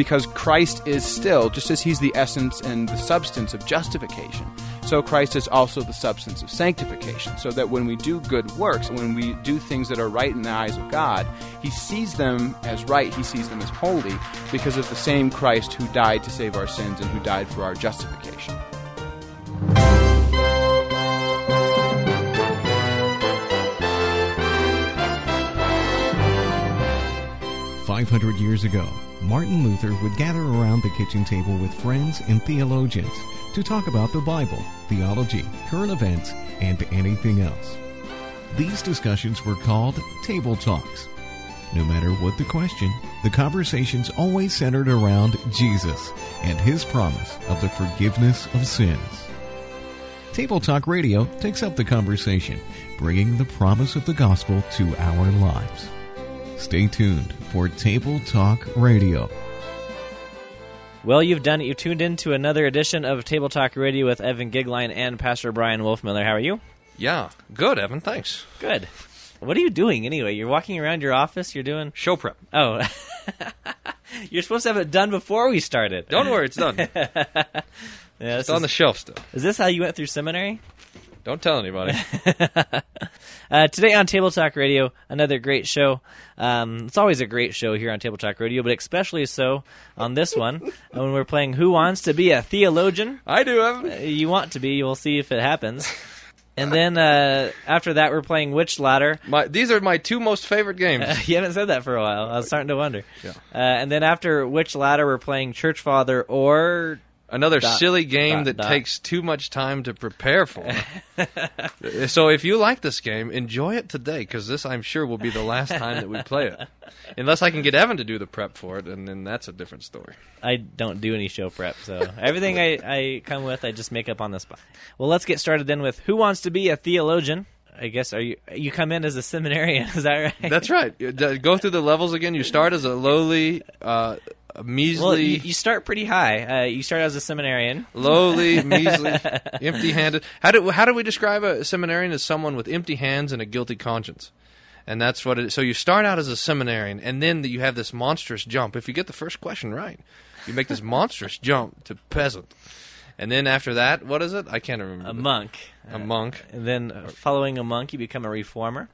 because Christ is still, just as he's the essence and the substance of justification, so Christ is also the substance of sanctification, so that when we do good works, when we do things that are right in the eyes of God, he sees them as right, he sees them as holy, because of the same Christ who died to save our sins and who died for our justification. "500 years ago, Martin Luther would gather around the kitchen table with friends and theologians to talk about the Bible, theology, current events, and anything else. These discussions were called table talks. No matter what the question, the conversations always centered around Jesus and his promise of the forgiveness of sins. Table Talk Radio takes up the conversation, bringing the promise of the gospel to our lives." Stay tuned for Table Talk Radio. Well, you've done it. You've tuned in to another edition of Table Talk Radio with Evan Goeglein and Pastor Bryan Wolfmueller. How are you? Yeah, good, Evan. Thanks. Good. What are you doing anyway? You're walking around your office. You're doing show prep. Oh, you're supposed to have it done before we started. Don't worry, it's done. It's on the shelf still. Is this how you went through seminary? Don't tell anybody. Today on Table Talk Radio, another great show. It's always a great show here on Table Talk Radio, but especially so on this one when we're playing Who Wants to Be a Theologian? I do. You want to be. We'll see if it happens. And then after that, we're playing Witch Ladder. These are my two most favorite games. You haven't said that for a while. I was starting to wonder. Yeah. And then after Witch Ladder, we're playing Church Father or... Another silly game that takes too much time to prepare for. So if you like this game, enjoy it today, because this, I'm sure, will be the last time that we play it. Unless I can get Evan to do the prep for it, and then that's a different story. I don't do any show prep, so everything I come with, I just make up on the spot. Well, let's get started then with Who Wants to Be a Theologian? I guess you come in as a seminarian, is that right? That's right. Go through the levels again. You start as a lowly... measly. Well, you start pretty high. You start as a seminarian. Lowly, measly, empty-handed. How do we describe a seminarian? As someone with empty hands and a guilty conscience. And that's what it is. So you start out as a seminarian, and then you have this monstrous jump. If you get the first question right, you make this monstrous jump to peasant. And then after that, what is it? I can't remember. A monk. A monk. And then following a monk, you become a reformer.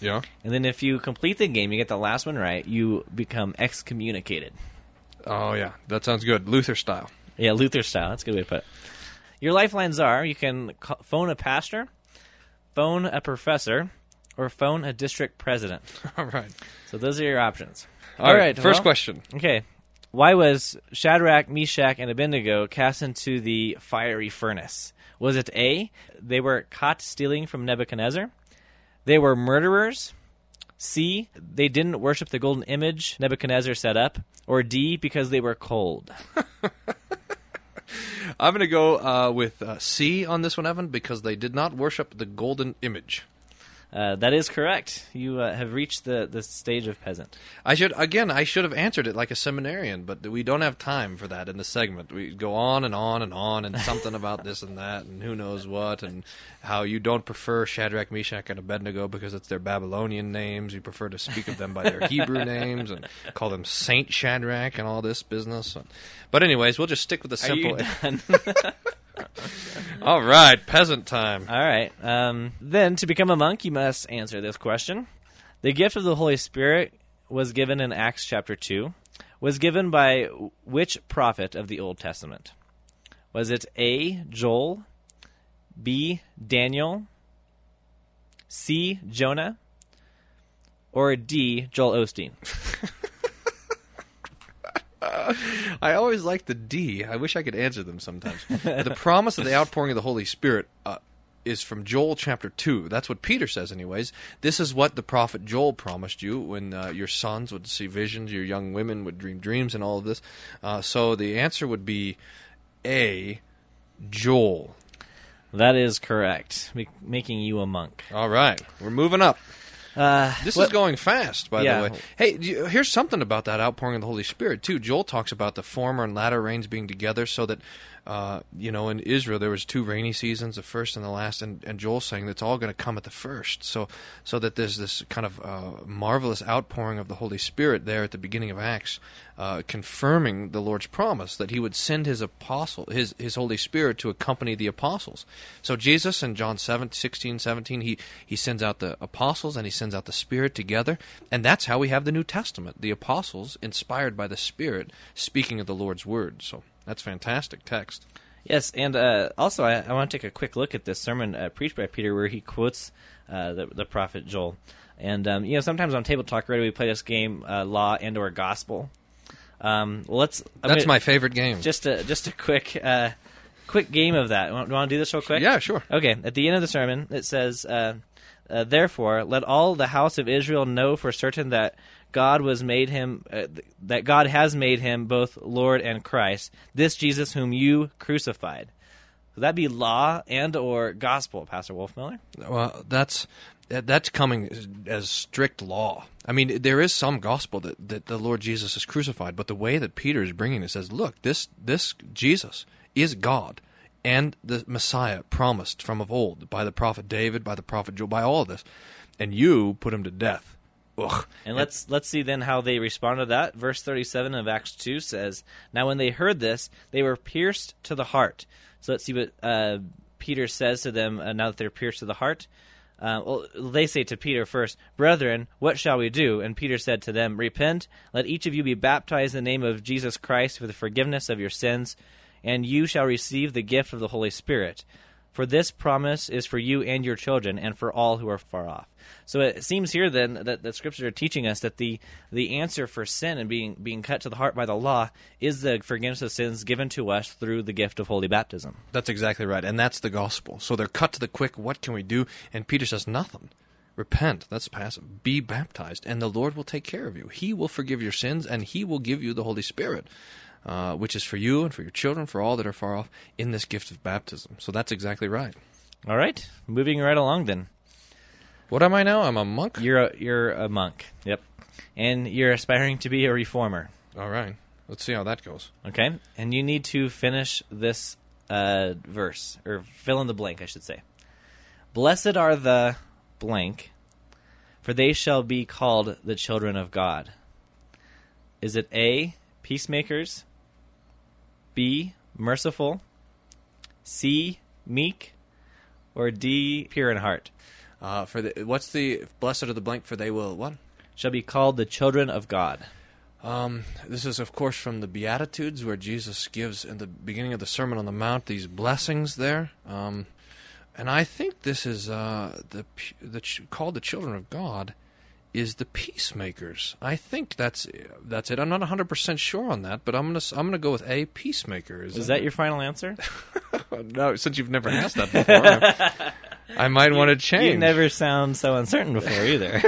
Yeah. And then if you complete the game, you get the last one right, you become excommunicated. Oh, yeah. That sounds good. Luther style. Yeah, Luther style. That's a good way to put it. Your lifelines are you can phone a pastor, phone a professor, or phone a district president. All right. So those are your options. All right. First question. Okay. Why was Shadrach, Meshach, and Abednego cast into the fiery furnace? Was it A, they were caught stealing from Nebuchadnezzar? They were murderers? C, they didn't worship the golden image Nebuchadnezzar set up? Or D, because they were cold? I'm going to go with C on this one, Evan, because they did not worship the golden image. That is correct. You have reached the stage of peasant. I should have answered it like a seminarian, but we don't have time for that in the segment. We go on and on and on and something about this and that and who knows what and how you don't prefer Shadrach, Meshach, and Abednego because it's their Babylonian names. You prefer to speak of them by their Hebrew names and call them Saint Shadrach and all this business. But anyways, we'll just stick with the simple... Are you done? All right, peasant time. All right. Then, to become a monk, you must answer this question. The gift of the Holy Spirit was given in Acts chapter 2, was given by which prophet of the Old Testament? Was it A, Joel, B, Daniel, C, Jonah, or D, Joel Osteen? I always like the D. I wish I could answer them sometimes. The promise of the outpouring of the Holy Spirit is from Joel chapter 2. That's what Peter says anyways. This is what the prophet Joel promised you when your sons would see visions, your young women would dream dreams and all of this. So the answer would be A, Joel. That is correct, making you a monk. All right, we're moving up. This is going fast, by the way. Hey, here's something about that outpouring of the Holy Spirit, too. Joel talks about the former and latter rains being together so that, in Israel there was two rainy seasons, the first and the last, and Joel's saying that's all going to come at the first. So that there's this kind of marvelous outpouring of the Holy Spirit there at the beginning of Acts confirming the Lord's promise that he would send his apostle, his Holy Spirit, to accompany the apostles. So Jesus in John 16, 17, he sends out the apostles and he sends out the Spirit together. And that's how we have the New Testament, the apostles inspired by the Spirit speaking of the Lord's word. So that's fantastic text. Yes, and also I want to take a quick look at this sermon preached by Peter where he quotes the prophet Joel. And, you know, sometimes on Table Talk Radio we play this game, Law and or Gospel. That's my favorite game. Just a quick game of that. Do you want to do this real quick? Yeah, sure. Okay. At the end of the sermon, it says, "Therefore, let all the house of Israel know for certain that God has made him both Lord and Christ, this Jesus whom you crucified." Would that be law and or gospel, Pastor Wolfmueller? Well, that's coming as strict law. I mean, there is some gospel that the Lord Jesus is crucified, but the way that Peter is bringing it says, look, this Jesus is God and the Messiah promised from of old by the prophet David, by the prophet Joel, by all of this, and you put him to death. Ugh. And let's see then how they responded to that. Verse 37 of Acts 2 says, "Now when they heard this, they were pierced to the heart." So let's see what Peter says to them now that they're pierced to the heart. They say to Peter first, "Brethren, what shall we do?" And Peter said to them, "Repent, let each of you be baptized in the name of Jesus Christ for the forgiveness of your sins, and you shall receive the gift of the Holy Spirit. For this promise is for you and your children, and for all who are far off." So it seems here then that the Scriptures are teaching us that the answer for sin and being cut to the heart by the law is the forgiveness of sins given to us through the gift of holy baptism. That's exactly right, and that's the gospel. So they're cut to the quick, what can we do? And Peter says, nothing. Repent, that's passive. Be baptized, and the Lord will take care of you. He will forgive your sins, and He will give you the Holy Spirit, which is for you and for your children, for all that are far off, in this gift of baptism. So that's exactly right. All right, moving right along then. What am I now? I'm a monk? You're a monk, yep. And you're aspiring to be a reformer. All right, let's see how that goes. Okay, and you need to finish this verse, or fill in the blank, I should say. "Blessed are the blank, for they shall be called the children of God." Is it A, peacemakers, B, merciful, C, meek, or D, pure in heart? What's the blessed are the blank, for they will what? Shall be called the children of God. This is, of course, from the Beatitudes, where Jesus gives in the beginning of the Sermon on the Mount these blessings there. And I think this is called the children of God is the peacemakers. I think that's it. I'm not 100% sure on that, but I'm gonna go with A, peacemakers. Is that your final answer? No, since you've never asked that before. I might want to change. You never sound so uncertain before either.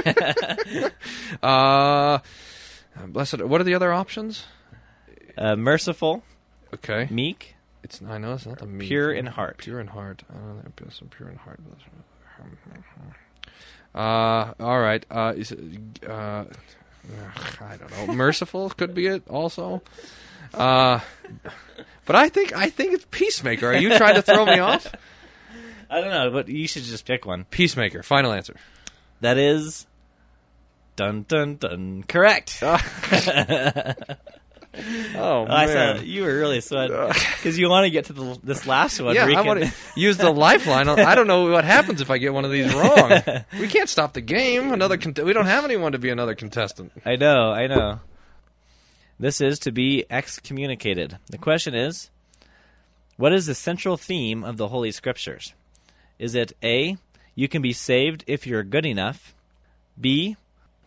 Blessed. What are the other options? Merciful. Okay. Meek. I know it's not the meek. Pure in heart. Pure in heart. Pure in heart. All right. I don't know. Merciful could be it also. But I think it's peacemaker. Are you trying to throw me off? I don't know, but you should just pick one. Peacemaker. Final answer. That is... dun, dun, dun. Correct. Oh, man. You were really sweating. Because you want to get to this last one. Yeah, I want to use the lifeline. I don't know what happens if I get one of these wrong. We can't stop the game. We don't have anyone to be another contestant. I know. This is to be excommunicated. The question is, what is the central theme of the Holy Scriptures? Is it A, you can be saved if you're good enough? B,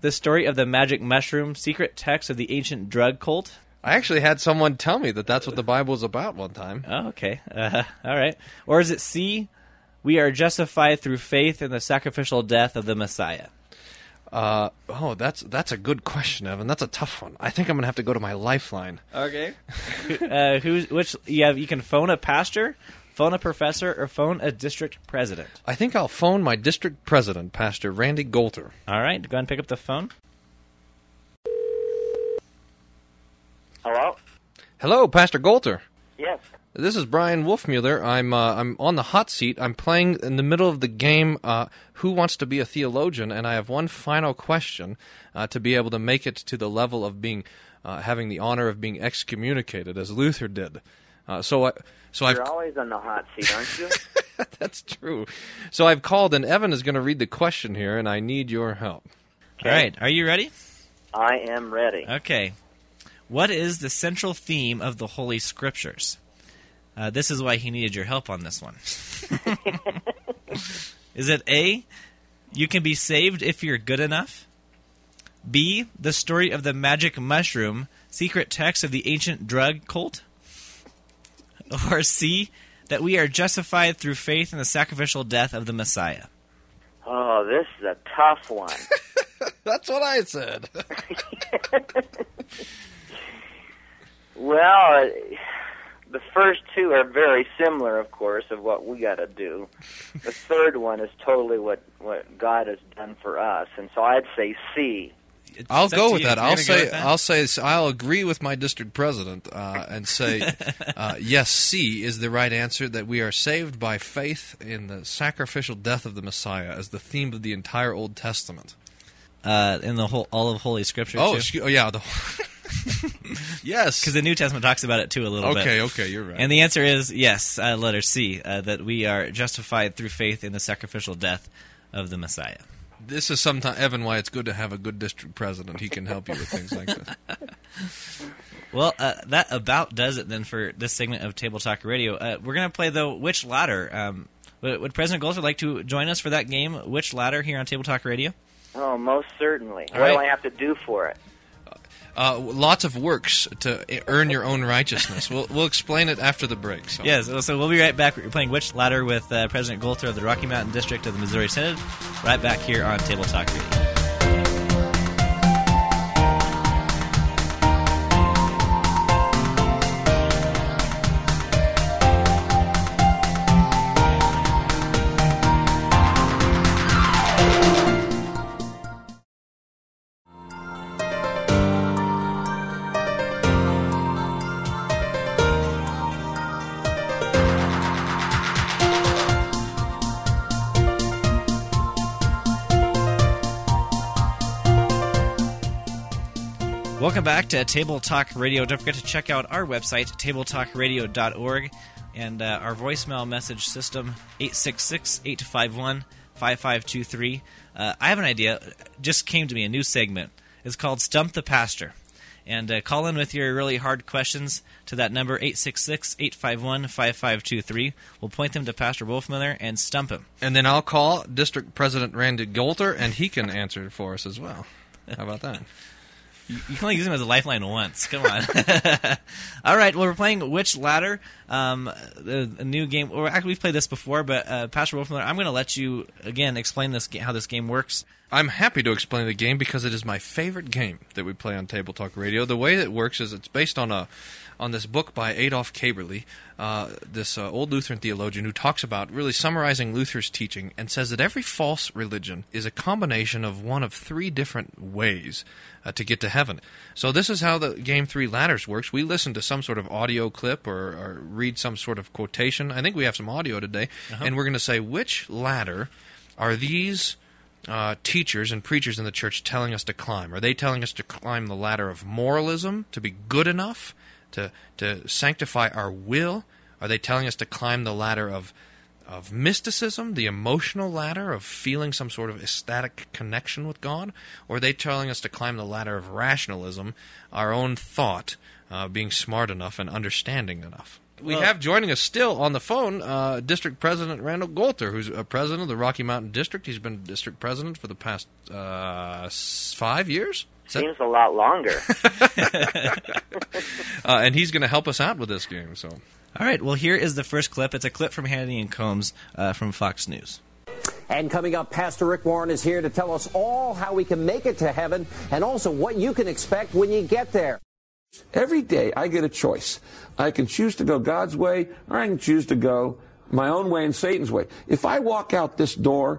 the story of the magic mushroom, secret text of the ancient drug cult? I actually had someone tell me that that's what the Bible is about one time. Oh, okay. All right. Or is it C, we are justified through faith in the sacrificial death of the Messiah? That's a good question, Evan. That's a tough one. I think I'm gonna have to go to my lifeline. Okay. You can phone a pastor, phone a professor, or phone a district president. I think I'll phone my district president, Pastor Randy Golter. All right, go ahead and pick up the phone. Hello. Hello, Pastor Golter. Yes. This is Bryan Wolfmueller. I'm on the hot seat. I'm playing in the middle of the game, Who Wants to Be a Theologian? And I have one final question to be able to make it to the level of being having the honor of being excommunicated, as Luther did. You're always on the hot seat, aren't you? That's true. So I've called, and Evan is going to read the question here, and I need your help. Okay. All right. Are you ready? I am ready. Okay. What is the central theme of the Holy Scriptures? This is why he needed your help on this one. Is it A, you can be saved if you're good enough? B, the story of the magic mushroom, secret text of the ancient drug cult? Or C, that we are justified through faith in the sacrificial death of the Messiah? Oh, this is a tough one. That's what I said. Well, the first two are very similar, of course, of what we got to do. The third one is totally what God has done for us, and so I'd say C. I'll go with that. I'll agree with my district president and say yes, C is the right answer, that we are saved by faith in the sacrificial death of the Messiah as the theme of the entire Old Testament. In the whole, all of Holy Scripture. Yes, because the New Testament talks about it too a little bit. Okay, you're right. And the answer is yes, letter C, that we are justified through faith in the sacrificial death of the Messiah. This is sometimes, Evan, why it's good to have a good district president. He can help you with things like this. Well, that about does it then for this segment of Table Talk Radio. We're going to play, though, Which Ladder? Would President Golter like to join us for that game, Which Ladder, here on Table Talk Radio? Oh, most certainly. What do I have to do for it? Lots of works to earn your own righteousness. We'll explain it after the break. So. Yes, so we'll be right back. We're playing Which Ladder with President Golter of the Rocky Mountain District of the Missouri Synod, right back here on Table Talk Radio. Welcome back to Table Talk Radio. Don't forget to check out our website, tabletalkradio.org, and our voicemail message system, 866-851-5523. I have an idea. It just came to me, a new segment. It's called Stump the Pastor. And call in with your really hard questions to that number, 866-851-5523. We'll point them to Pastor Wolfmueller and stump him. And then I'll call District President Randy Golter, and he can answer it for us as well. How about that? You can only use him as a lifeline once. Come on. All right. Well, we're playing Which Ladder, a new game. Or actually, we've played this before, but Pastor Wolfmueller, I'm going to let you, again, explain how this game works. I'm happy to explain the game because it is my favorite game that we play on Table Talk Radio. The way it works is it's based on this book by Adolf Köberle, this old Lutheran theologian who talks about really summarizing Luther's teaching and says that every false religion is a combination of one of three different ways to get to heaven. So this is how the game Three Ladders works. We listen to some sort of audio clip or read some sort of quotation. I think we have some audio today. Uh-huh. And we're going to say, which ladder are these teachers and preachers in the church telling us to climb? Are they telling us to climb the ladder of moralism, to be good enough, to sanctify our will? Are they telling us to climb the ladder of mysticism, the emotional ladder of feeling some sort of ecstatic connection with God? Or are they telling us to climb the ladder of rationalism, our own thought, being smart enough and understanding enough? We have joining us still on the phone District President Randall Golter, who's a president of the Rocky Mountain District. He's been district president for the past 5 years. Seems a lot longer. And he's going to help us out with this game. So, all right, well, here is the first clip. It's a clip from Hannity and Combs from Fox News. And coming up, Pastor Rick Warren is here to tell us all how we can make it to heaven and also what you can expect when you get there. Every day I get a choice. I can choose to go God's way, or I can choose to go my own way and Satan's way. If I walk out this door,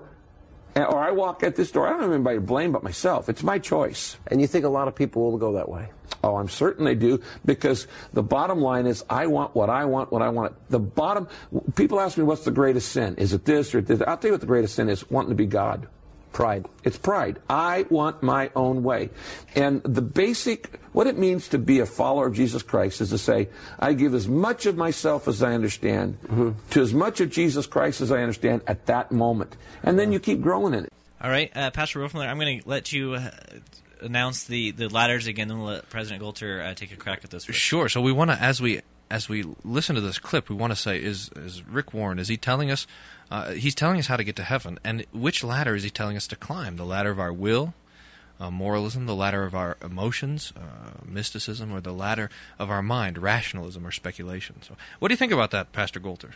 or I walk at this door, I don't have anybody to blame but myself. It's my choice. And you think a lot of people will go that way? Oh, I'm certain they do, because the bottom line is I want what I want, what I want. People ask me, what's the greatest sin? Is it this or this? I'll tell you what the greatest sin is: wanting to be God. Pride. It's pride. I want my own way. And the basic, what it means to be a follower of Jesus Christ is to say, I give as much of myself as I understand to as much of Jesus Christ as I understand at that moment. And then you keep growing in it. All right, Pastor Wolfmueller, I'm going to let you announce the ladders again, and let President Golter take a crack at this first. Sure. So we want to, as we listen to this clip, we want to say, is Rick Warren, is he telling us, he's telling us how to get to heaven, and which ladder is he telling us to climb? The ladder of our will, moralism, the ladder of our emotions, mysticism, or the ladder of our mind, rationalism or speculation. So what do you think about that, Pastor Golter?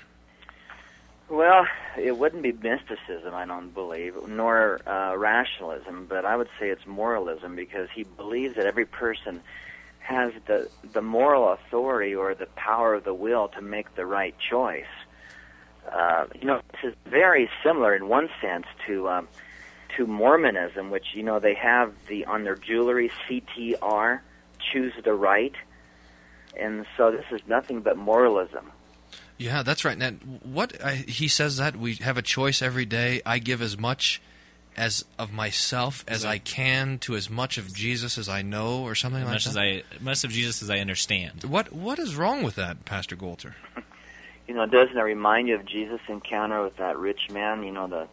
Well, it wouldn't be mysticism, I don't believe, nor rationalism, but I would say it's moralism, because he believes that every person has the moral authority or the power of the will to make the right choice. This is very similar in one sense to Mormonism, which, you know, they have on their jewelry, CTR, choose the right. And so this is nothing but moralism. Yeah, that's right. Now, he says that we have a choice every day. I give as much as of myself as I can to as much of Jesus as I know, or something like that. Much of Jesus as I understand. What is wrong with that, Pastor Golter? Doesn't it remind you of Jesus' encounter with that rich man? But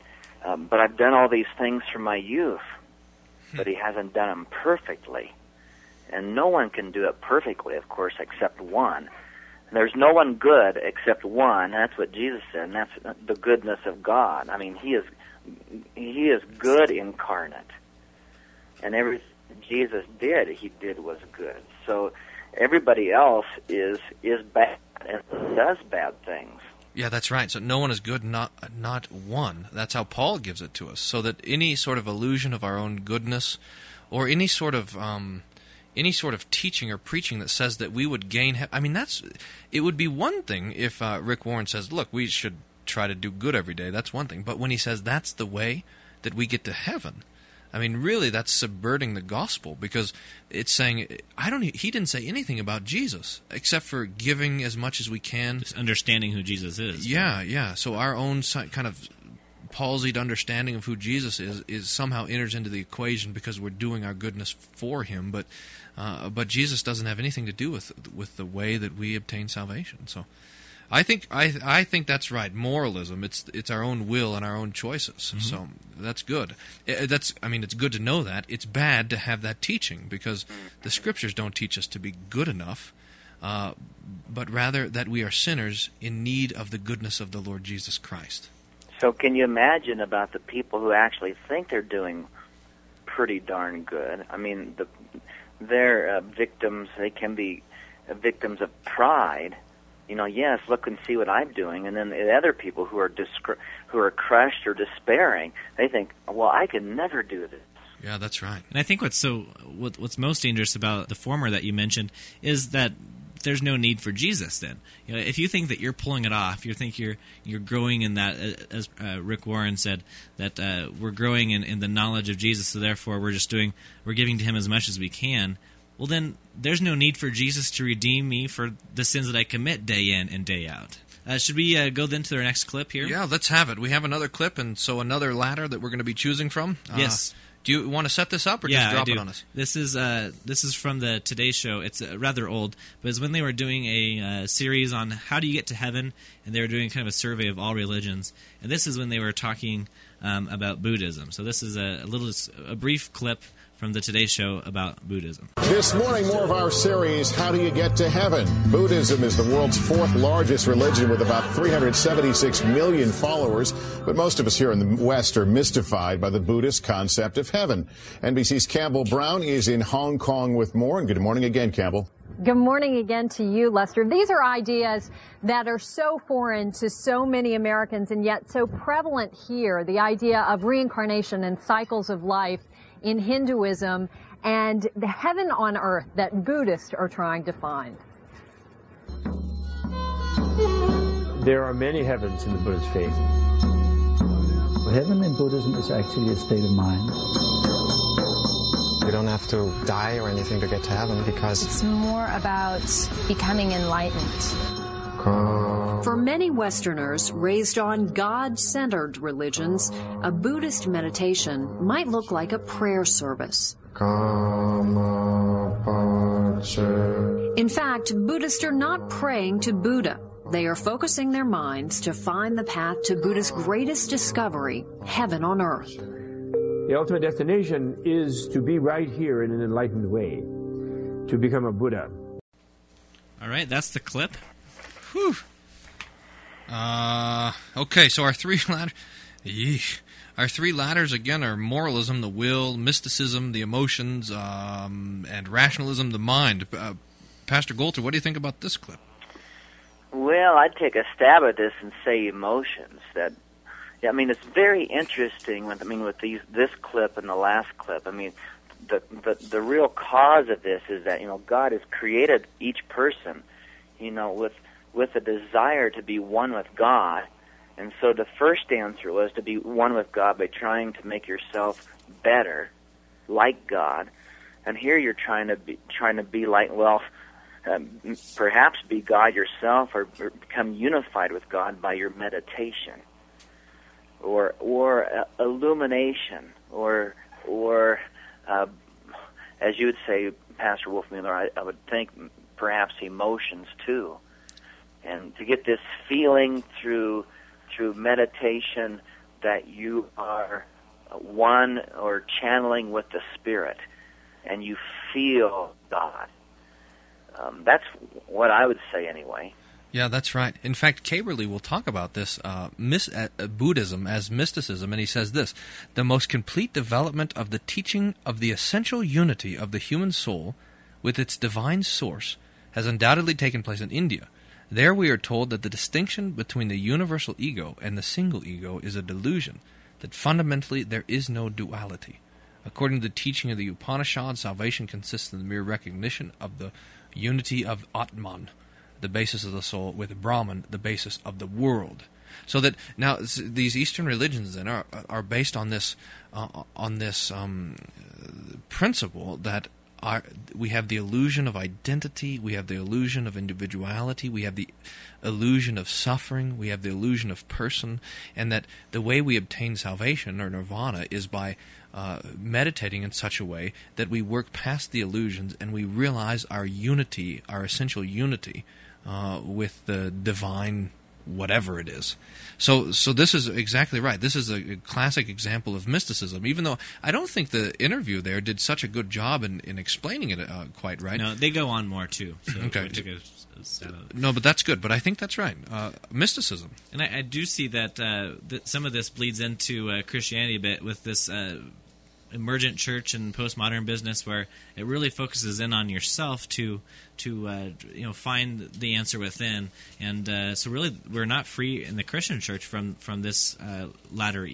I've done all these things for my youth, but he hasn't done them perfectly. And no one can do it perfectly, of course, except one. And there's no one good except one. That's what Jesus said, and that's the goodness of God. I mean, he is good incarnate. And everything Jesus did, he did was good. So everybody else is bad and does bad things. Yeah, that's right. So no one is good, not one. That's how Paul gives it to us. So that any sort of illusion of our own goodness, or any sort of teaching or preaching that says that we would gain, it would be one thing if Rick Warren says, "Look, we should try to do good every day." That's one thing. But when he says that's the way that we get to heaven, really, that's subverting the gospel, because it's saying he didn't say anything about Jesus except for giving as much as we can. Just understanding who Jesus is. Yeah. So our own kind of palsied understanding of who Jesus is somehow enters into the equation because we're doing our goodness for him, but Jesus doesn't have anything to do with the way that we obtain salvation. So I think that's right. Moralism. It's our own will and our own choices. Mm-hmm. So that's good. It's good to know that. It's bad to have that teaching, because the scriptures don't teach us to be good enough, but rather that we are sinners in need of the goodness of the Lord Jesus Christ. So can you imagine about the people who actually think they're doing pretty darn good? They're victims. They can be victims of pride. Yes, look and see what I'm doing. And then the other people who are crushed or despairing, they think, well, I can never do this. Yeah, that's right. And I think what's most dangerous about the former that you mentioned is that there's no need for Jesus then. If you think that you're pulling it off, you think you're growing in that, as Rick Warren said, that we're growing in the knowledge of Jesus, so therefore we're giving to him as much as we can. Well, then there's no need for Jesus to redeem me for the sins that I commit day in and day out. Should we go then to our next clip here? Yeah, let's have it. We have another clip, and so another ladder that we're going to be choosing from. Yes. Do you want to set this up, or just drop it on us? This is from the Today Show. It's rather old, but it's when they were doing a series on how do you get to heaven, and they were doing kind of a survey of all religions. And this is when they were talking about Buddhism. So this is a brief clip from the Today Show about Buddhism. This morning, more of our series, How Do You Get to Heaven? Buddhism is the world's fourth largest religion, with about 376 million followers, but most of us here in the West are mystified by the Buddhist concept of heaven. NBC's Campbell Brown is in Hong Kong with more, and good morning again, Campbell. Good morning again to you, Lester. These are ideas that are so foreign to so many Americans and yet so prevalent here. The idea of reincarnation and cycles of life in Hinduism, and the heaven on earth that Buddhists are trying to find. There are many heavens in the Buddhist faith. Heaven in Buddhism is actually a state of mind. You don't have to die or anything to get to heaven, because it's more about becoming enlightened. For many Westerners raised on God-centered religions, a Buddhist meditation might look like a prayer service. In fact, Buddhists are not praying to Buddha. They are focusing their minds to find the path to Buddha's greatest discovery, heaven on earth. The ultimate destination is to be right here in an enlightened way, to become a Buddha. All right, that's the clip. Whew. Okay, so our three ladders... Yeesh. Our three ladders, again, are moralism, the will, mysticism, the emotions, and rationalism, the mind. Pastor Golter, what do you think about this clip? Well, I'd take a stab at this and say emotions. It's very interesting. With this clip and the last clip. I mean, the real cause of this is that God has created each person, with a desire to be one with God, and so the first answer was to be one with God by trying to make yourself better, like God, and here you're trying to be like perhaps be God yourself, or become unified with God by your meditation, or illumination, or as you would say, Pastor Wolfmueller, I would think perhaps emotions too, and to get this feeling through meditation that you are one or channeling with the Spirit, and you feel God. That's what I would say anyway. Yeah, that's right. In fact, Köberle will talk about this, Buddhism as mysticism, and he says this: the most complete development of the teaching of the essential unity of the human soul with its divine source has undoubtedly taken place in India. There we are told that the distinction between the universal ego and the single ego is a delusion, that fundamentally there is no duality. According to the teaching of the Upanishad, salvation consists in the mere recognition of the unity of Atman, the basis of the soul, with Brahman, the basis of the world. So that now these Eastern religions then are based on this principle that we have the illusion of identity, we have the illusion of individuality, we have the illusion of suffering, we have the illusion of person, and that the way we obtain salvation or nirvana is by meditating in such a way that we work past the illusions and we realize our unity, our essential unity with the divine whatever it is. So this is exactly right. This is a classic example of mysticism, even though I don't think the interview there did such a good job in explaining it quite right. No, they go on more too. So okay. No, but that's good. But I think that's right. Mysticism. And I do see that some of this bleeds into Christianity a bit with this emergent church and postmodern business, where it really focuses in on yourself to find the answer within. And so really we're not free in the Christian church from this ladder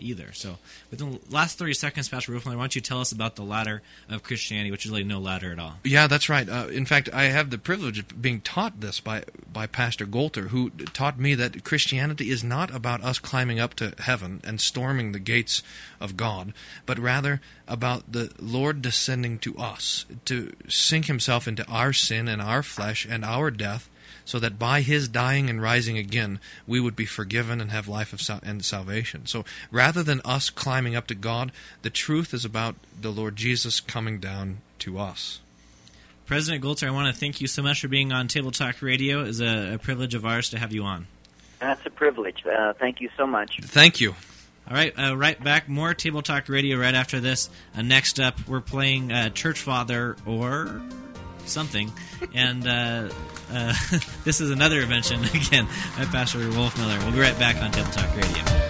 either. So within the last 30 seconds, Pastor Wolfmueller, why don't you tell us about the ladder of Christianity, which is really no ladder at all. Yeah, that's right. In fact, I have the privilege of being taught this by Pastor Golter, who taught me that Christianity is not about us climbing up to heaven and storming the gates of God, but rather about the Lord descending to us, to sink himself into our sin and our flesh and our death, so that by his dying and rising again, we would be forgiven and have life and salvation. So rather than us climbing up to God, the truth is about the Lord Jesus coming down to us. President Golter, I want to thank you so much for being on Table Talk Radio. It's a privilege of ours to have you on. That's a privilege. Thank you so much. Thank you. All right, right back. More Table Talk Radio right after this. Next up, we're playing Church Father or something, and this is another invention again by Pastor Wolfmueller. We'll be right back on Table Talk Radio.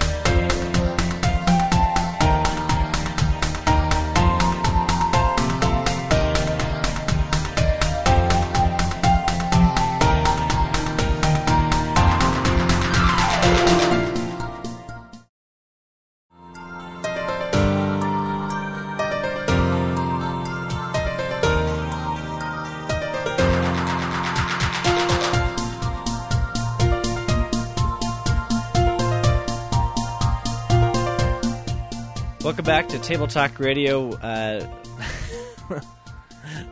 Welcome back to Table Talk Radio.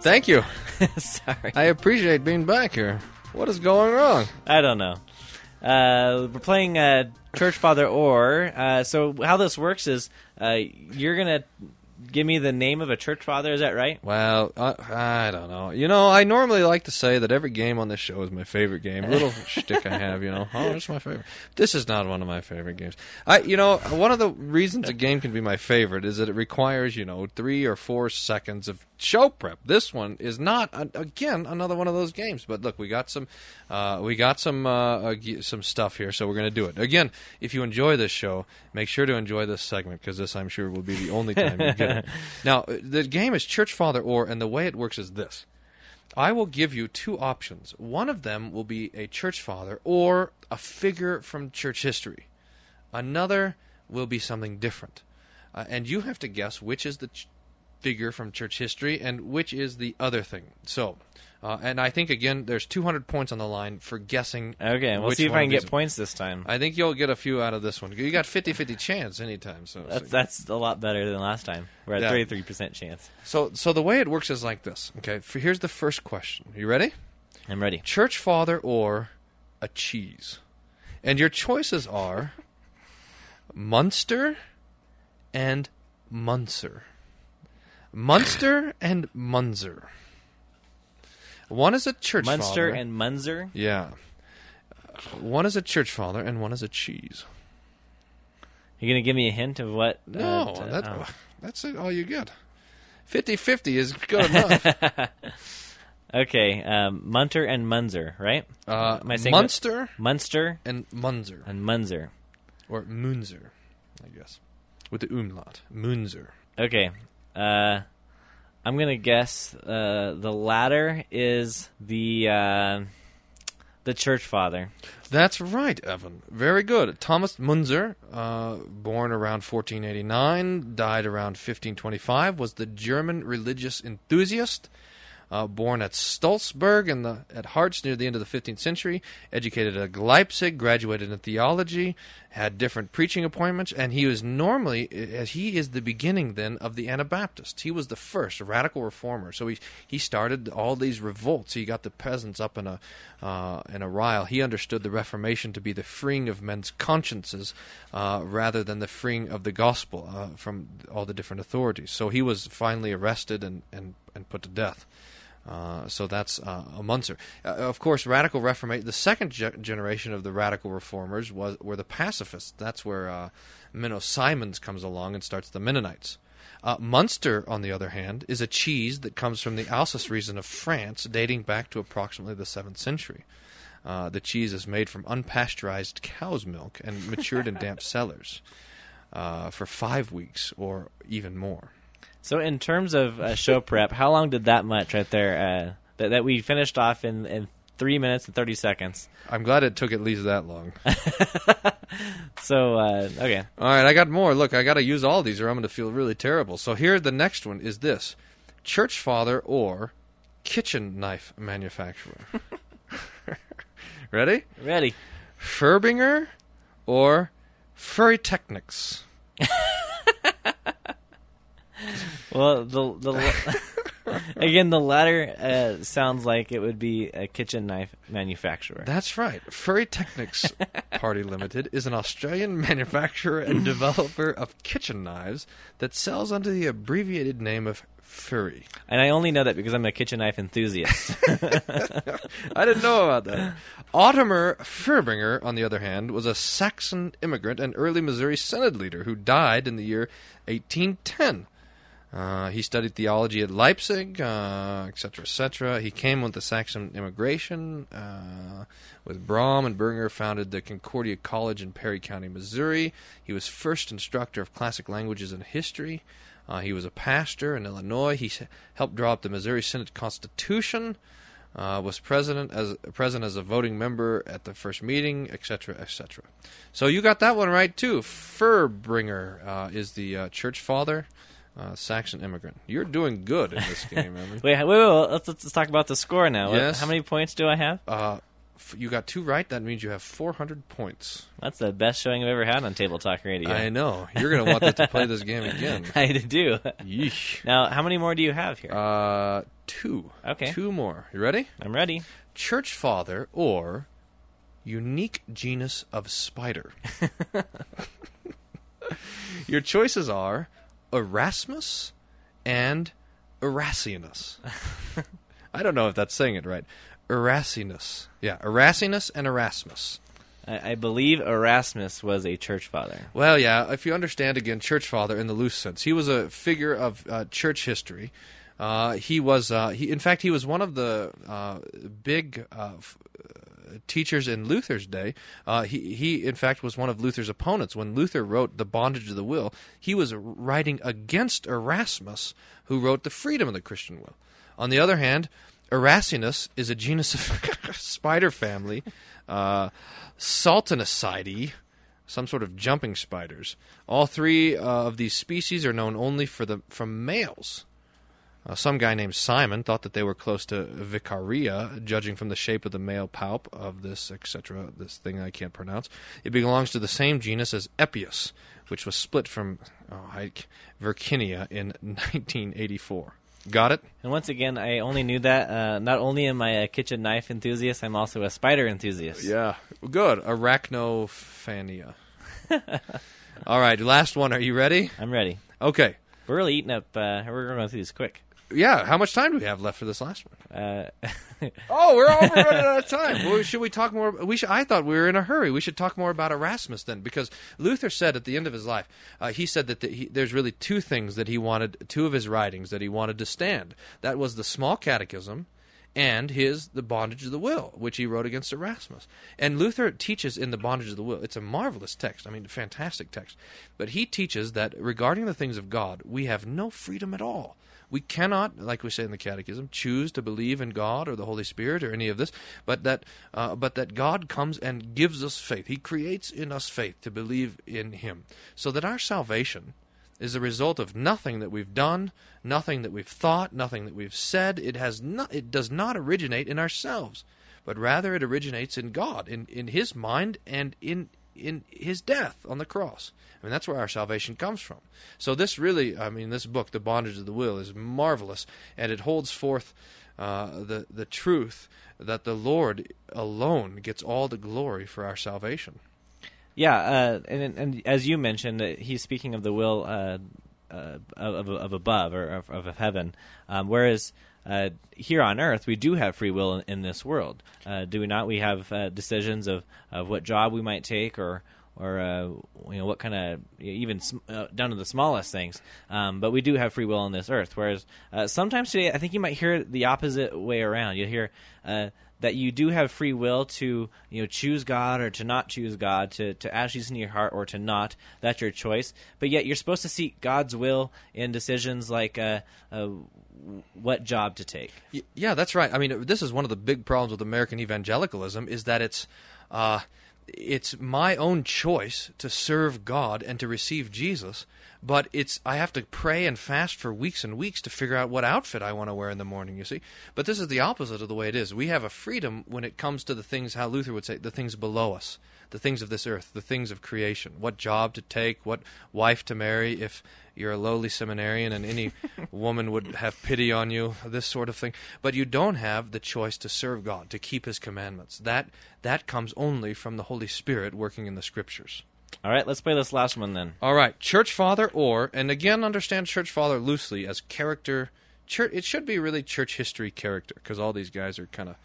Thank you. Sorry. I appreciate being back here. What is going wrong? I don't know. We're playing Church Father Orr. So how this works is you're going to give me the name of a church father. Is that right? Well, I don't know. You know, I normally like to say that every game on this show is my favorite game. A little shtick I have, you know. Oh, it's my favorite. This is not one of my favorite games. You know, one of the reasons a game can be my favorite is that it requires, you know, 3 or 4 seconds of show prep. This one is not, again, another one of those games. But look, we got some stuff here, so we're going to do it. Again, if you enjoy this show, make sure to enjoy this segment, because this, I'm sure, will be the only time you get it. Now, the game is Church Father Orr, and the way it works is this. I will give you 2 options. One of them will be a church father or a figure from church history. Another will be something different. And you have to guess which is the figure from church history and which is the other thing. So, and I think, again, there's 200 points on the line for guessing. Okay, we'll see if I can get points this time. I think you'll get a few out of this one. You got 50-50 chance anytime. So that's a lot better than last time. We're at 33% chance. So the way it works is like this. Okay, here's the first question. You ready? I'm ready. Church father or a cheese? And your choices are Munster and Munzer. Munster and Munzer. One is a church father. Munster and Munzer? Yeah. One is a church father and one is a cheese. You're going to give me a hint of what? No, that's all you get. 50-50 is good enough. Okay. Munter and Munzer, right? Am I saying Munster? Munster. And Munzer. And Munzer. Or Munzer, I guess. With the umlaut. Munzer. Okay. I'm gonna guess the latter is the church father. That's right, Evan. Very good. Thomas Müntzer, born around 1489, died around 1525, was the German religious enthusiast. Born at Stolzberg at Harz near the end of the 15th century, educated at Leipzig, graduated in theology, had different preaching appointments, and he is the beginning then of the Anabaptists. He was the first radical reformer. So he started all these revolts. He got the peasants up in a rile. He understood the Reformation to be the freeing of men's consciences rather than the freeing of the gospel from all the different authorities. So he was finally arrested and put to death. So that's a Munzer. Of course, radical reformation. The second generation of the radical reformers were the pacifists. That's where Menno Simons comes along and starts the Mennonites. Munster, on the other hand, is a cheese that comes from the Alsace region of France, dating back to approximately the 7th century. The cheese is made from unpasteurized cow's milk and matured in damp cellars for 5 weeks or even more. So in terms of show prep, how long did that much right there that we finished off in 3 minutes and 30 seconds? I'm glad it took at least that long. So, okay. All right, I got more. Look, I got to use all these or I'm going to feel really terrible. So here, the next one is this. Church father or kitchen knife manufacturer. Ready? Ready. Fürbringer or Furi Technics? Well, the latter sounds like it would be a kitchen knife manufacturer. That's right. Furi Technics Party Limited is an Australian manufacturer and developer of kitchen knives that sells under the abbreviated name of Furi. And I only know that because I'm a kitchen knife enthusiast. I didn't know about that. Ottomar Fürbringer, on the other hand, was a Saxon immigrant and early Missouri Synod leader who died in the year 1810. He studied theology at Leipzig, etc., etc. He came with the Saxon immigration. With Brom and Berger founded the Concordia College in Perry County, Missouri. He was first instructor of classic languages and history. He was a pastor in Illinois. He helped draw up the Missouri Synod Constitution. Was present as a voting member at the first meeting, etc., etc. So you got that one right too. Fürbringer is the church father. Saxon immigrant. You're doing good in this game, Evan. Wait. Let's talk about the score now. Yes. How many points do I have? You got 2 right. That means you have 400 points. That's the best showing I've ever had on Table Talk Radio. I know. You're going to want to play this game again. I do. Yeesh. Now, how many more do you have here? 2. Okay. 2 more. You ready? I'm ready. Church father or unique genus of spider. Your choices are Erasmus and Erasianus. I don't know if that's saying it right. Erasianus. Yeah, Erasianus and Erasmus. I believe Erasmus was a church father. Well, yeah, if you understand, again, church father in the loose sense. He was a figure of church history. He was one of the big teachers in Luther's day. He, in fact, was one of Luther's opponents. When Luther wrote The Bondage of the Will, he was writing against Erasmus, who wrote The Freedom of the Christian Will. On the other hand, Erasianus is a genus of spider family, Saltonicidae, some sort of jumping spiders. All three of these species are known only from males. Some guy named Simon thought that they were close to Vicaria, judging from the shape of the male palp of this, etc., this thing I can't pronounce. It belongs to the same genus as Epius, which was split from Virginia in 1984. Got it? And once again, I only knew that. Not only am I a kitchen knife enthusiast, I'm also a spider enthusiast. Yeah. Good. Arachnophania. All right. Last one. Are you ready? I'm ready. Okay. We're really eating up. We're going to go through this quick. Yeah. How much time do we have left for this last one? We're running out of time. Well, should we talk more? I thought we were in a hurry. We should talk more about Erasmus then, because Luther said at the end of his life, he said that there's really two things that he wanted, two of his writings that he wanted to stand. That was the Small Catechism and The Bondage of the Will, which he wrote against Erasmus. And Luther teaches in The Bondage of the Will. It's a marvelous text. I mean, a fantastic text. But he teaches that regarding the things of God, we have no freedom at all. We cannot, like we say in the Catechism, choose to believe in God or the Holy Spirit or any of this, but that God comes and gives us faith. He creates in us faith to believe in Him. So that our salvation is a result of nothing that we've done, nothing that we've thought, nothing that we've said. It does not originate in ourselves, but rather it originates in God, in His mind and in His death on the cross. I mean, that's where our salvation comes from. So this book, The Bondage of the Will, is marvelous, and it holds forth the truth that the Lord alone gets all the glory for our salvation. Yeah, and as you mentioned, he's speaking of the will of above, or of heaven, whereas here on earth, we do have free will in this world, do we not? We have decisions of what job we might take, or what kind of, even down to the smallest things. But we do have free will on this earth. Whereas sometimes today, I think you might hear the opposite way around. You'll hear that you do have free will to choose God or to not choose God, to ask Jesus in your heart or to not. That's your choice. But yet you're supposed to seek God's will in decisions like what job to take. Yeah, that's right. I mean, this is one of the big problems with American evangelicalism, is that it's my own choice to serve God and to receive Jesus, but I have to pray and fast for weeks and weeks to figure out what outfit I want to wear in the morning, you see. But this is the opposite of the way it is. We have a freedom when it comes to the things, how Luther would say, the things below us, the things of this earth, the things of creation, what job to take, what wife to marry if you're a lowly seminarian and any woman would have pity on you, this sort of thing. But you don't have the choice to serve God, to keep His commandments. That comes only from the Holy Spirit working in the Scriptures. All right, let's play this last one then. All right, church father and again, understand church father loosely as character. It should be really church history character, because all these guys are kind of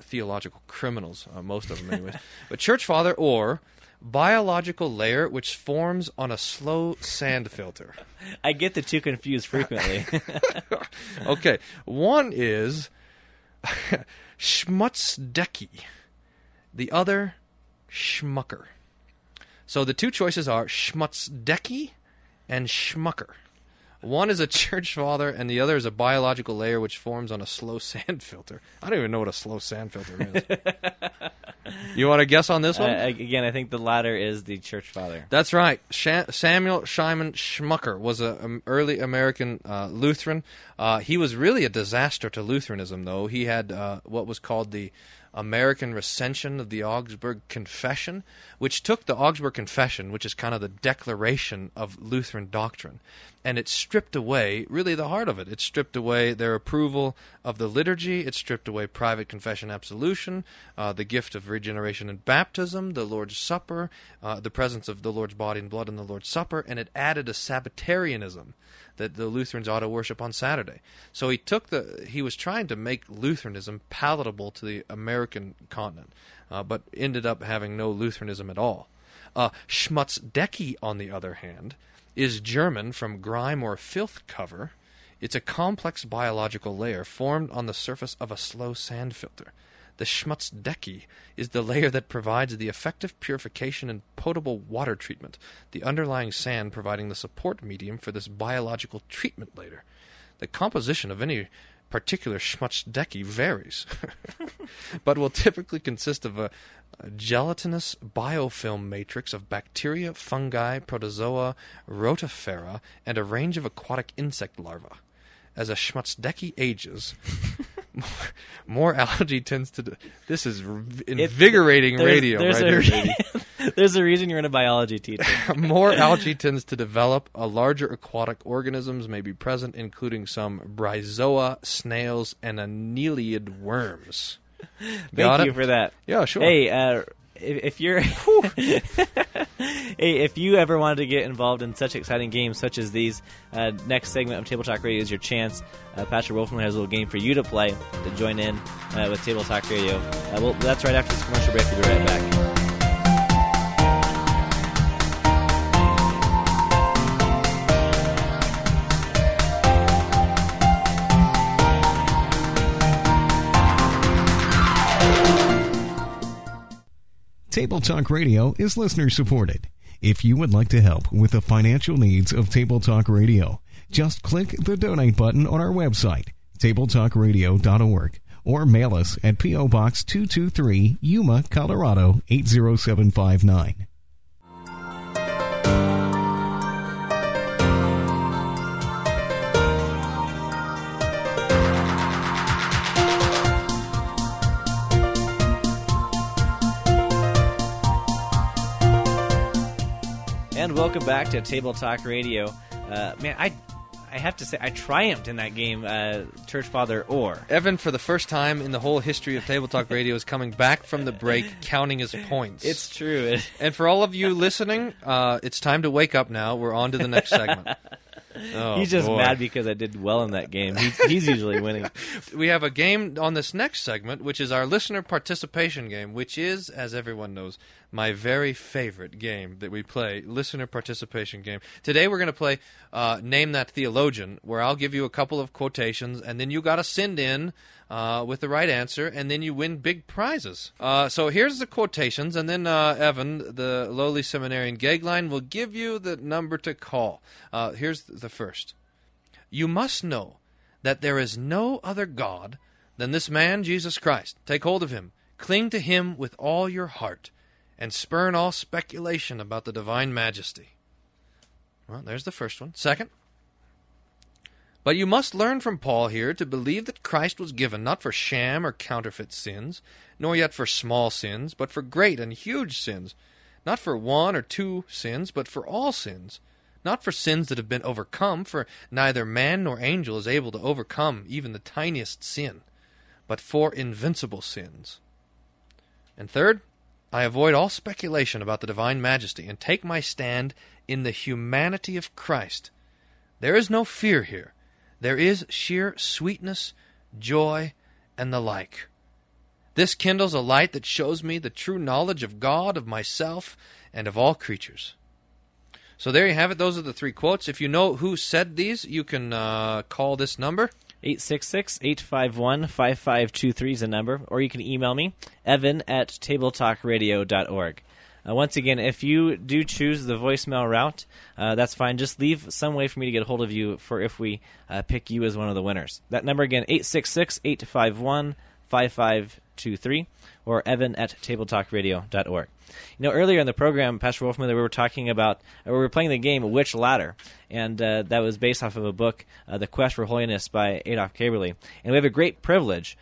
theological criminals, most of them anyways. But church father or biological layer which forms on a slow sand filter. I get the two confused frequently. Okay, one is Schmutzdecke, the other Schmucker. So the two choices are Schmutzdecke and Schmucker. One is a church father, and the other is a biological layer which forms on a slow sand filter. I don't even know what a slow sand filter is. You want to guess on this one? Again, I think the latter is the church father. That's right. Samuel Simon Schmucker was an early American Lutheran. He was really a disaster to Lutheranism, though. He had what was called the American recension of the Augsburg Confession, which took the Augsburg Confession, which is kind of the declaration of Lutheran doctrine, and it stripped away really the heart of it. It stripped away their approval of the liturgy. It stripped away private confession absolution, the gift of regeneration and baptism, the Lord's Supper, the presence of the Lord's body and blood in the Lord's Supper, and it added a Sabbatarianism that the Lutherans ought to worship on Saturday. So he was trying to make Lutheranism palatable to the American continent, but ended up having no Lutheranism at all. Schmutzdecke, on the other hand, is German from grime or filth cover. It's a complex biological layer formed on the surface of a slow sand filter. The Schmutzdecke is the layer that provides the effective purification and potable water treatment, the underlying sand providing the support medium for this biological treatment layer. The composition of any particular Schmutzdecke varies, but will typically consist of a gelatinous biofilm matrix of bacteria, fungi, protozoa, rotifera, and a range of aquatic insect larvae. As a Schmutzdecke ages, more allergy tends to... This is invigorating There's a reason you're in a biology teacher. More algae tends to develop. A larger aquatic organisms may be present, including some bryozoa, snails, and annelid worms. Thank you for that. Yeah, sure. Hey, if you ever wanted to get involved in such exciting games such as these, next segment of Table Talk Radio is your chance. Pastor Wolfman has a little game for you to play to join in with Table Talk Radio. Well, that's right after this commercial break. We'll be right back. Table Talk Radio is listener-supported. If you would like to help with the financial needs of Table Talk Radio, just click the Donate button on our website, tabletalkradio.org, or mail us at P.O. Box 223, Yuma, Colorado, 80759. And welcome back to Table Talk Radio. Man, I have to say, I triumphed in that game, Church Father Orr. Evan, for the first time in the whole history of Table Talk Radio, is coming back from the break counting his points. It's true. And for all of you listening, it's time to wake up now. We're on to the next segment. Oh, he's just mad because I did well in that game. He's usually winning. We have a game on this next segment, which is our listener participation game, which is, as everyone knows, my very favorite game that we play, listener participation game. Today we're going to play Name That Theologian, where I'll give you a couple of quotations, and then you got to send in with the right answer, and then you win big prizes. So here's the quotations, and then Evan, the lowly seminarian Goeglein, will give you the number to call. Here's the first. You must know that there is no other God than this man, Jesus Christ. Take hold of him. Cling to him with all your heart, and spurn all speculation about the divine majesty. Well, there's the first one. Second, but you must learn from Paul here to believe that Christ was given not for sham or counterfeit sins, nor yet for small sins, but for great and huge sins, not for one or two sins, but for all sins, not for sins that have been overcome, for neither man nor angel is able to overcome even the tiniest sin, but for invincible sins. And third, I avoid all speculation about the divine majesty and take my stand in the humanity of Christ. There is no fear here. There is sheer sweetness, joy, and the like. This kindles a light that shows me the true knowledge of God, of myself, and of all creatures. So there you have it. Those are the three quotes. If you know who said these, you can call this number. 866-851-5523 is the number, or you can email me, evan@tabletalkradio.org. Once again, if you do choose the voicemail route, that's fine. Just leave some way for me to get a hold of you for if we pick you as one of the winners. That number again, 866-851-5523. 5523 or Evan at tabletalkradio.org. You know, earlier in the program, Pastor Wolfmueller, we were talking about, we were playing the game Which Ladder, and that was based off of a book, The Quest for Holiness by Adolf Köberle. And we have a great privilege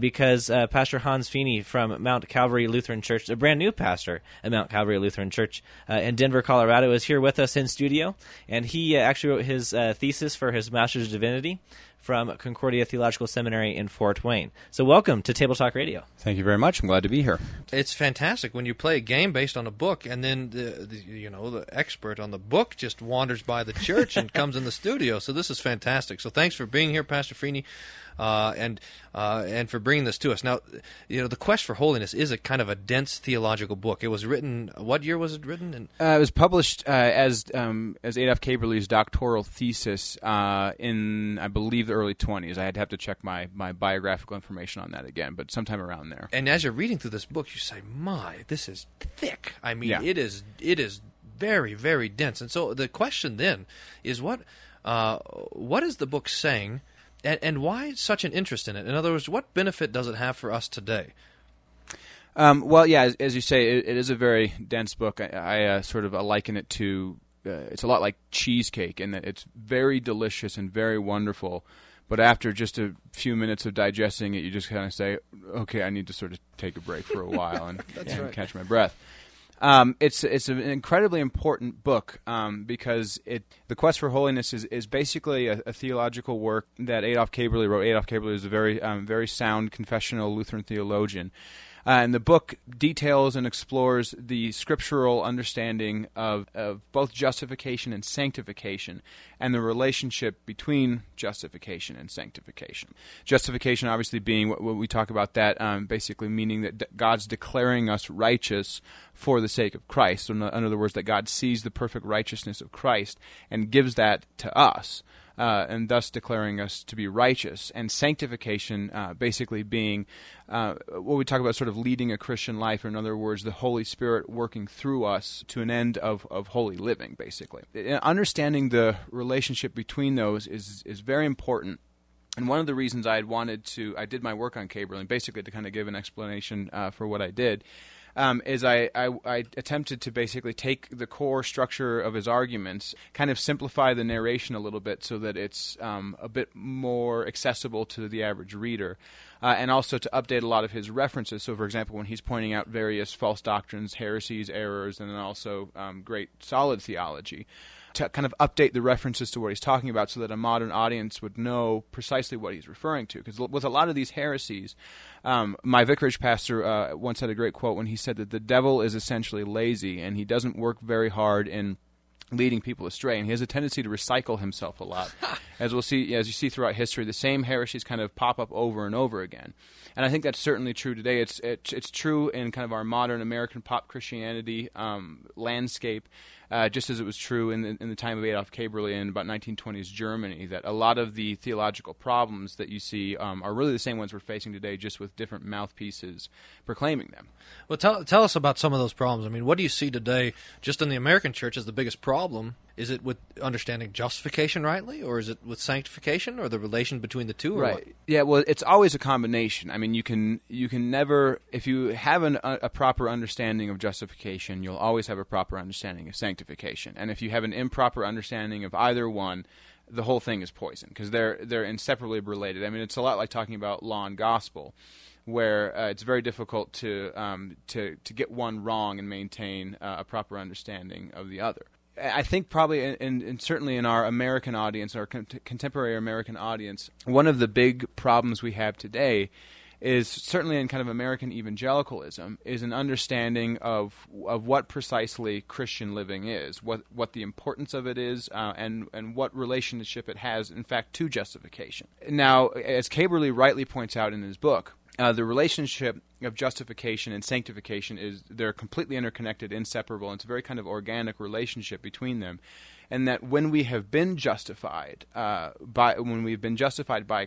because Pastor Hans Fiene from Mount Calvary Lutheran Church, a brand new pastor at Mount Calvary Lutheran Church in Denver, Colorado, is here with us in studio, and he actually wrote his thesis for his Master's of Divinity from Concordia Theological Seminary in Fort Wayne. So welcome to Table Talk Radio. Thank you very much. I'm glad to be here. It's fantastic when you play a game based on a book, and then the expert on the book just wanders by the church and comes in the studio. So this is fantastic. So thanks for being here, Pastor Fiene, and for bringing this to us. Now, you know, The Quest for Holiness is a kind of a dense theological book. It was written. What year was it written? And it was published as Adolf Köberle's doctoral thesis in, I believe, the early 20s. I'd have to check my biographical information on that again, but sometime around there. And as you're reading through this book, you say, my, this is thick. I mean, yeah. It is very, very dense. And so the question then is, what is the book saying, and why such an interest in it? In other words, what benefit does it have for us today? Well, yeah, as you say, it is a very dense book. I sort of liken it to, it's a lot like cheesecake in that it's very delicious and very wonderful, but after just a few minutes of digesting it, you just kind of say, okay, I need to sort of take a break for a while and, and catch my breath. It's an incredibly important book because The Quest for Holiness is basically a theological work that Adolf Köberle wrote. Adolf Köberle is a very, very sound confessional Lutheran theologian. And the book details and explores the scriptural understanding of both justification and sanctification and the relationship between justification and sanctification. Justification obviously being what we talk about that basically meaning that God's declaring us righteous for the sake of Christ. So in other words, that God sees the perfect righteousness of Christ and gives that to us. And thus declaring us to be righteous, and sanctification basically being what we talk about sort of leading a Christian life, or in other words, the Holy Spirit working through us to an end of holy living, basically. And understanding the relationship between those is very important. And one of the reasons I did my work on Köberle, and basically to kind of give an explanation for what I did, I attempted to basically take the core structure of his arguments, kind of simplify the narration a little bit so that it's a bit more accessible to the average reader, and also to update a lot of his references. So, for example, when he's pointing out various false doctrines, heresies, errors, and then also great solid theology, to kind of update the references to what he's talking about so that a modern audience would know precisely what he's referring to. Because with a lot of these heresies, my vicarage pastor once had a great quote when he said that the devil is essentially lazy and he doesn't work very hard in leading people astray, and he has a tendency to recycle himself a lot. As we'll see, as you see throughout history, the same heresies kind of pop up over and over again. And I think that's certainly true today. It's true in kind of our modern American pop Christianity landscape, just as it was true in the time of Adolf Köberle in about 1920s Germany, that a lot of the theological problems that you see are really the same ones we're facing today, just with different mouthpieces proclaiming them. Well, tell us about some of those problems. I mean, what do you see today just in the American church as the biggest problem? Is it with understanding justification rightly, or is it with sanctification, or the relation between the two? Or right. What? Yeah. Well, it's always a combination. I mean, you can never, if you have a proper understanding of justification, you'll always have a proper understanding of sanctification, and if you have an improper understanding of either one, the whole thing is poison because they're inseparably related. I mean, it's a lot like talking about law and gospel, where it's very difficult to get one wrong and maintain a proper understanding of the other. I think probably, and certainly in our American audience, our contemporary American audience, one of the big problems we have today is certainly in kind of American evangelicalism is an understanding of what precisely Christian living is, what the importance of it is, and what relationship it has, in fact, to justification. Now, as Köberle rightly points out in his book, the relationship of justification and sanctification they're completely interconnected, inseparable, and it's a very kind of organic relationship between them. And that when we have been justified by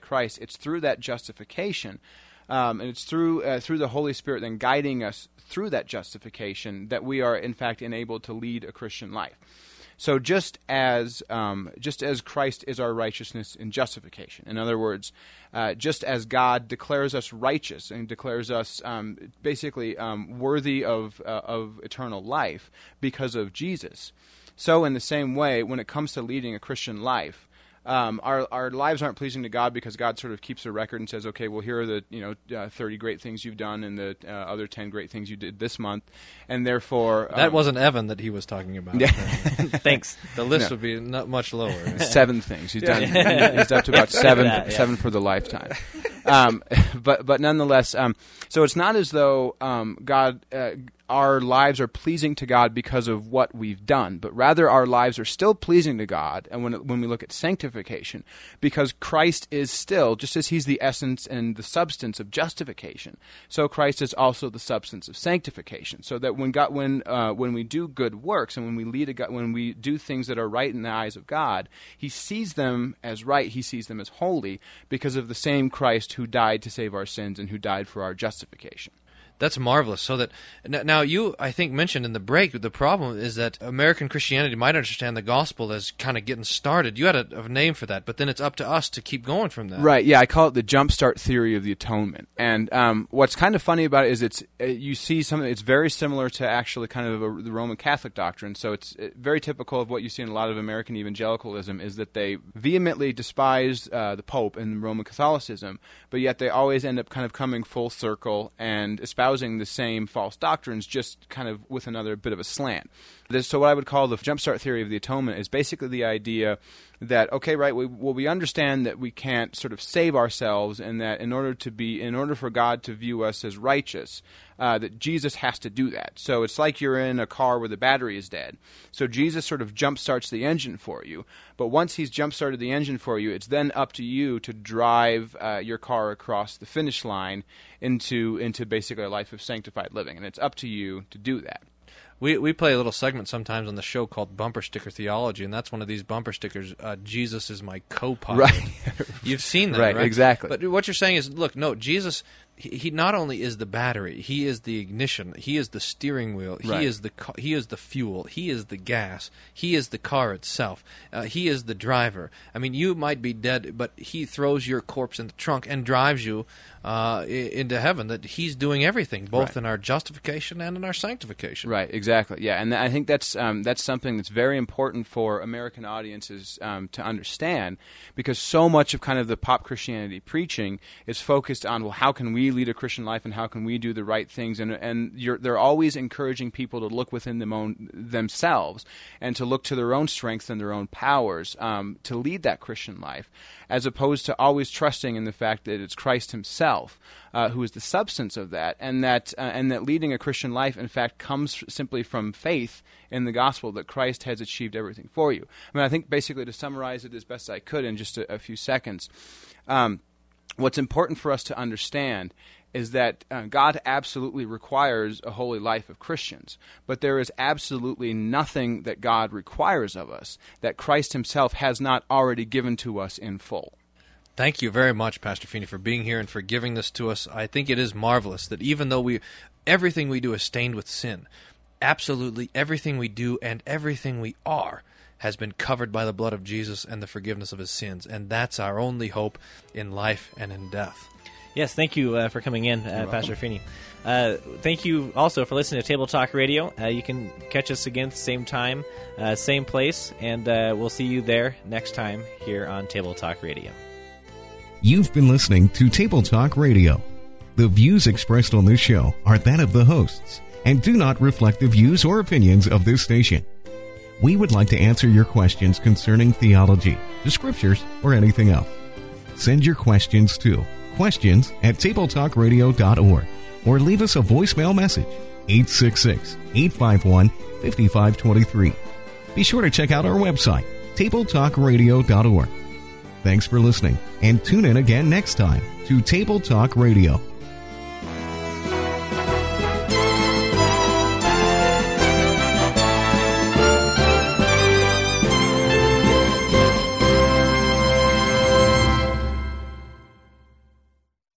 Christ, it's through that justification, and it's through the Holy Spirit then guiding us through that justification that we are in fact enabled to lead a Christian life. So just as Christ is our righteousness and justification, in other words, just as God declares us righteous and declares us basically worthy of eternal life because of Jesus, so in the same way, when it comes to leading a Christian life, our lives aren't pleasing to God because God sort of keeps a record and says, okay, well, here are the 30 great things you've done and the other 10 great things you did this month, and therefore... that wasn't Evan that he was talking about. Yeah. Thanks. The list would be not much lower. 7 things. He's done. He's up to about 7 for the lifetime. But nonetheless, so it's not as though God... our lives are pleasing to God because of what we've done, but rather our lives are still pleasing to God. And when we look at sanctification, because Christ is still, just as he's the essence and the substance of justification, so Christ is also the substance of sanctification. So that when we do good works and when we when we do things that are right in the eyes of God, he sees them as right, he sees them as holy, because of the same Christ who died to save our sins and who died for our justification. That's marvelous. So that now you, I think, mentioned in the break, the problem is that American Christianity might understand the gospel as kind of getting started. You had a name for that, but then it's up to us to keep going from that. Right, yeah, I call it the jumpstart theory of the atonement. And what's kind of funny about it is you see something that's very similar to actually kind of the Roman Catholic doctrine. So it's very typical of what you see in a lot of American evangelicalism, is that they vehemently despise the Pope and Roman Catholicism, but yet they always end up kind of coming full circle and espousing the same false doctrines, just kind of with another bit of a slant. So what I would call the jumpstart theory of the atonement is basically the idea that, okay, right, we understand that we can't sort of save ourselves, and that in order for God to view us as righteous, that Jesus has to do that. So it's like you're in a car where the battery is dead. So Jesus sort of jumpstarts the engine for you. But once he's jumpstarted the engine for you, it's then up to you to drive your car across the finish line into basically a life of sanctified living, and it's up to you to do that. We play a little segment sometimes on the show called Bumper Sticker Theology, and that's one of these bumper stickers, Jesus is my co-pilot. Right. You've seen that, right? Exactly. But what you're saying is, look, no, Jesus, he not only is the battery, he is the ignition, he is the steering wheel, he is the he is the fuel, he is the gas, he is the car itself, he is the driver. I mean, you might be dead, but he throws your corpse in the trunk and drives you into heaven, that he's doing everything, both in our justification and in our sanctification. Right, exactly, yeah. And I think that's something that's very important for American audiences to understand, because so much of kind of the pop Christianity preaching is focused on, well, how can we lead a Christian life and how can we do the right things? And they're always encouraging people to look within themselves and to look to their own strengths and their own powers to lead that Christian life, as opposed to always trusting in the fact that it's Christ himself who is the substance of that, and that leading a Christian life, in fact, comes simply from faith in the gospel that Christ has achieved everything for you. I mean, I think basically, to summarize it as best I could in just a few seconds, what's important for us to understand is that God absolutely requires a holy life of Christians, but there is absolutely nothing that God requires of us that Christ himself has not already given to us in full. Thank you very much, Pastor Fiene, for being here and for giving this to us. I think it is marvelous that even though everything we do is stained with sin, absolutely everything we do and everything we are has been covered by the blood of Jesus and the forgiveness of his sins, and that's our only hope in life and in death. Yes, thank you for coming in, Pastor Fiene. Thank you also for listening to Table Talk Radio. You can catch us again same time, same place, and we'll see you there next time here on Table Talk Radio. You've been listening to Table Talk Radio. The views expressed on this show are that of the hosts and do not reflect the views or opinions of this station. We would like to answer your questions concerning theology, the scriptures, or anything else. Send your questions to questions@tabletalkradio.org or leave us a voicemail message, 866-851-5523. Be sure to check out our website, tabletalkradio.org. Thanks for listening, and tune in again next time to Table Talk Radio.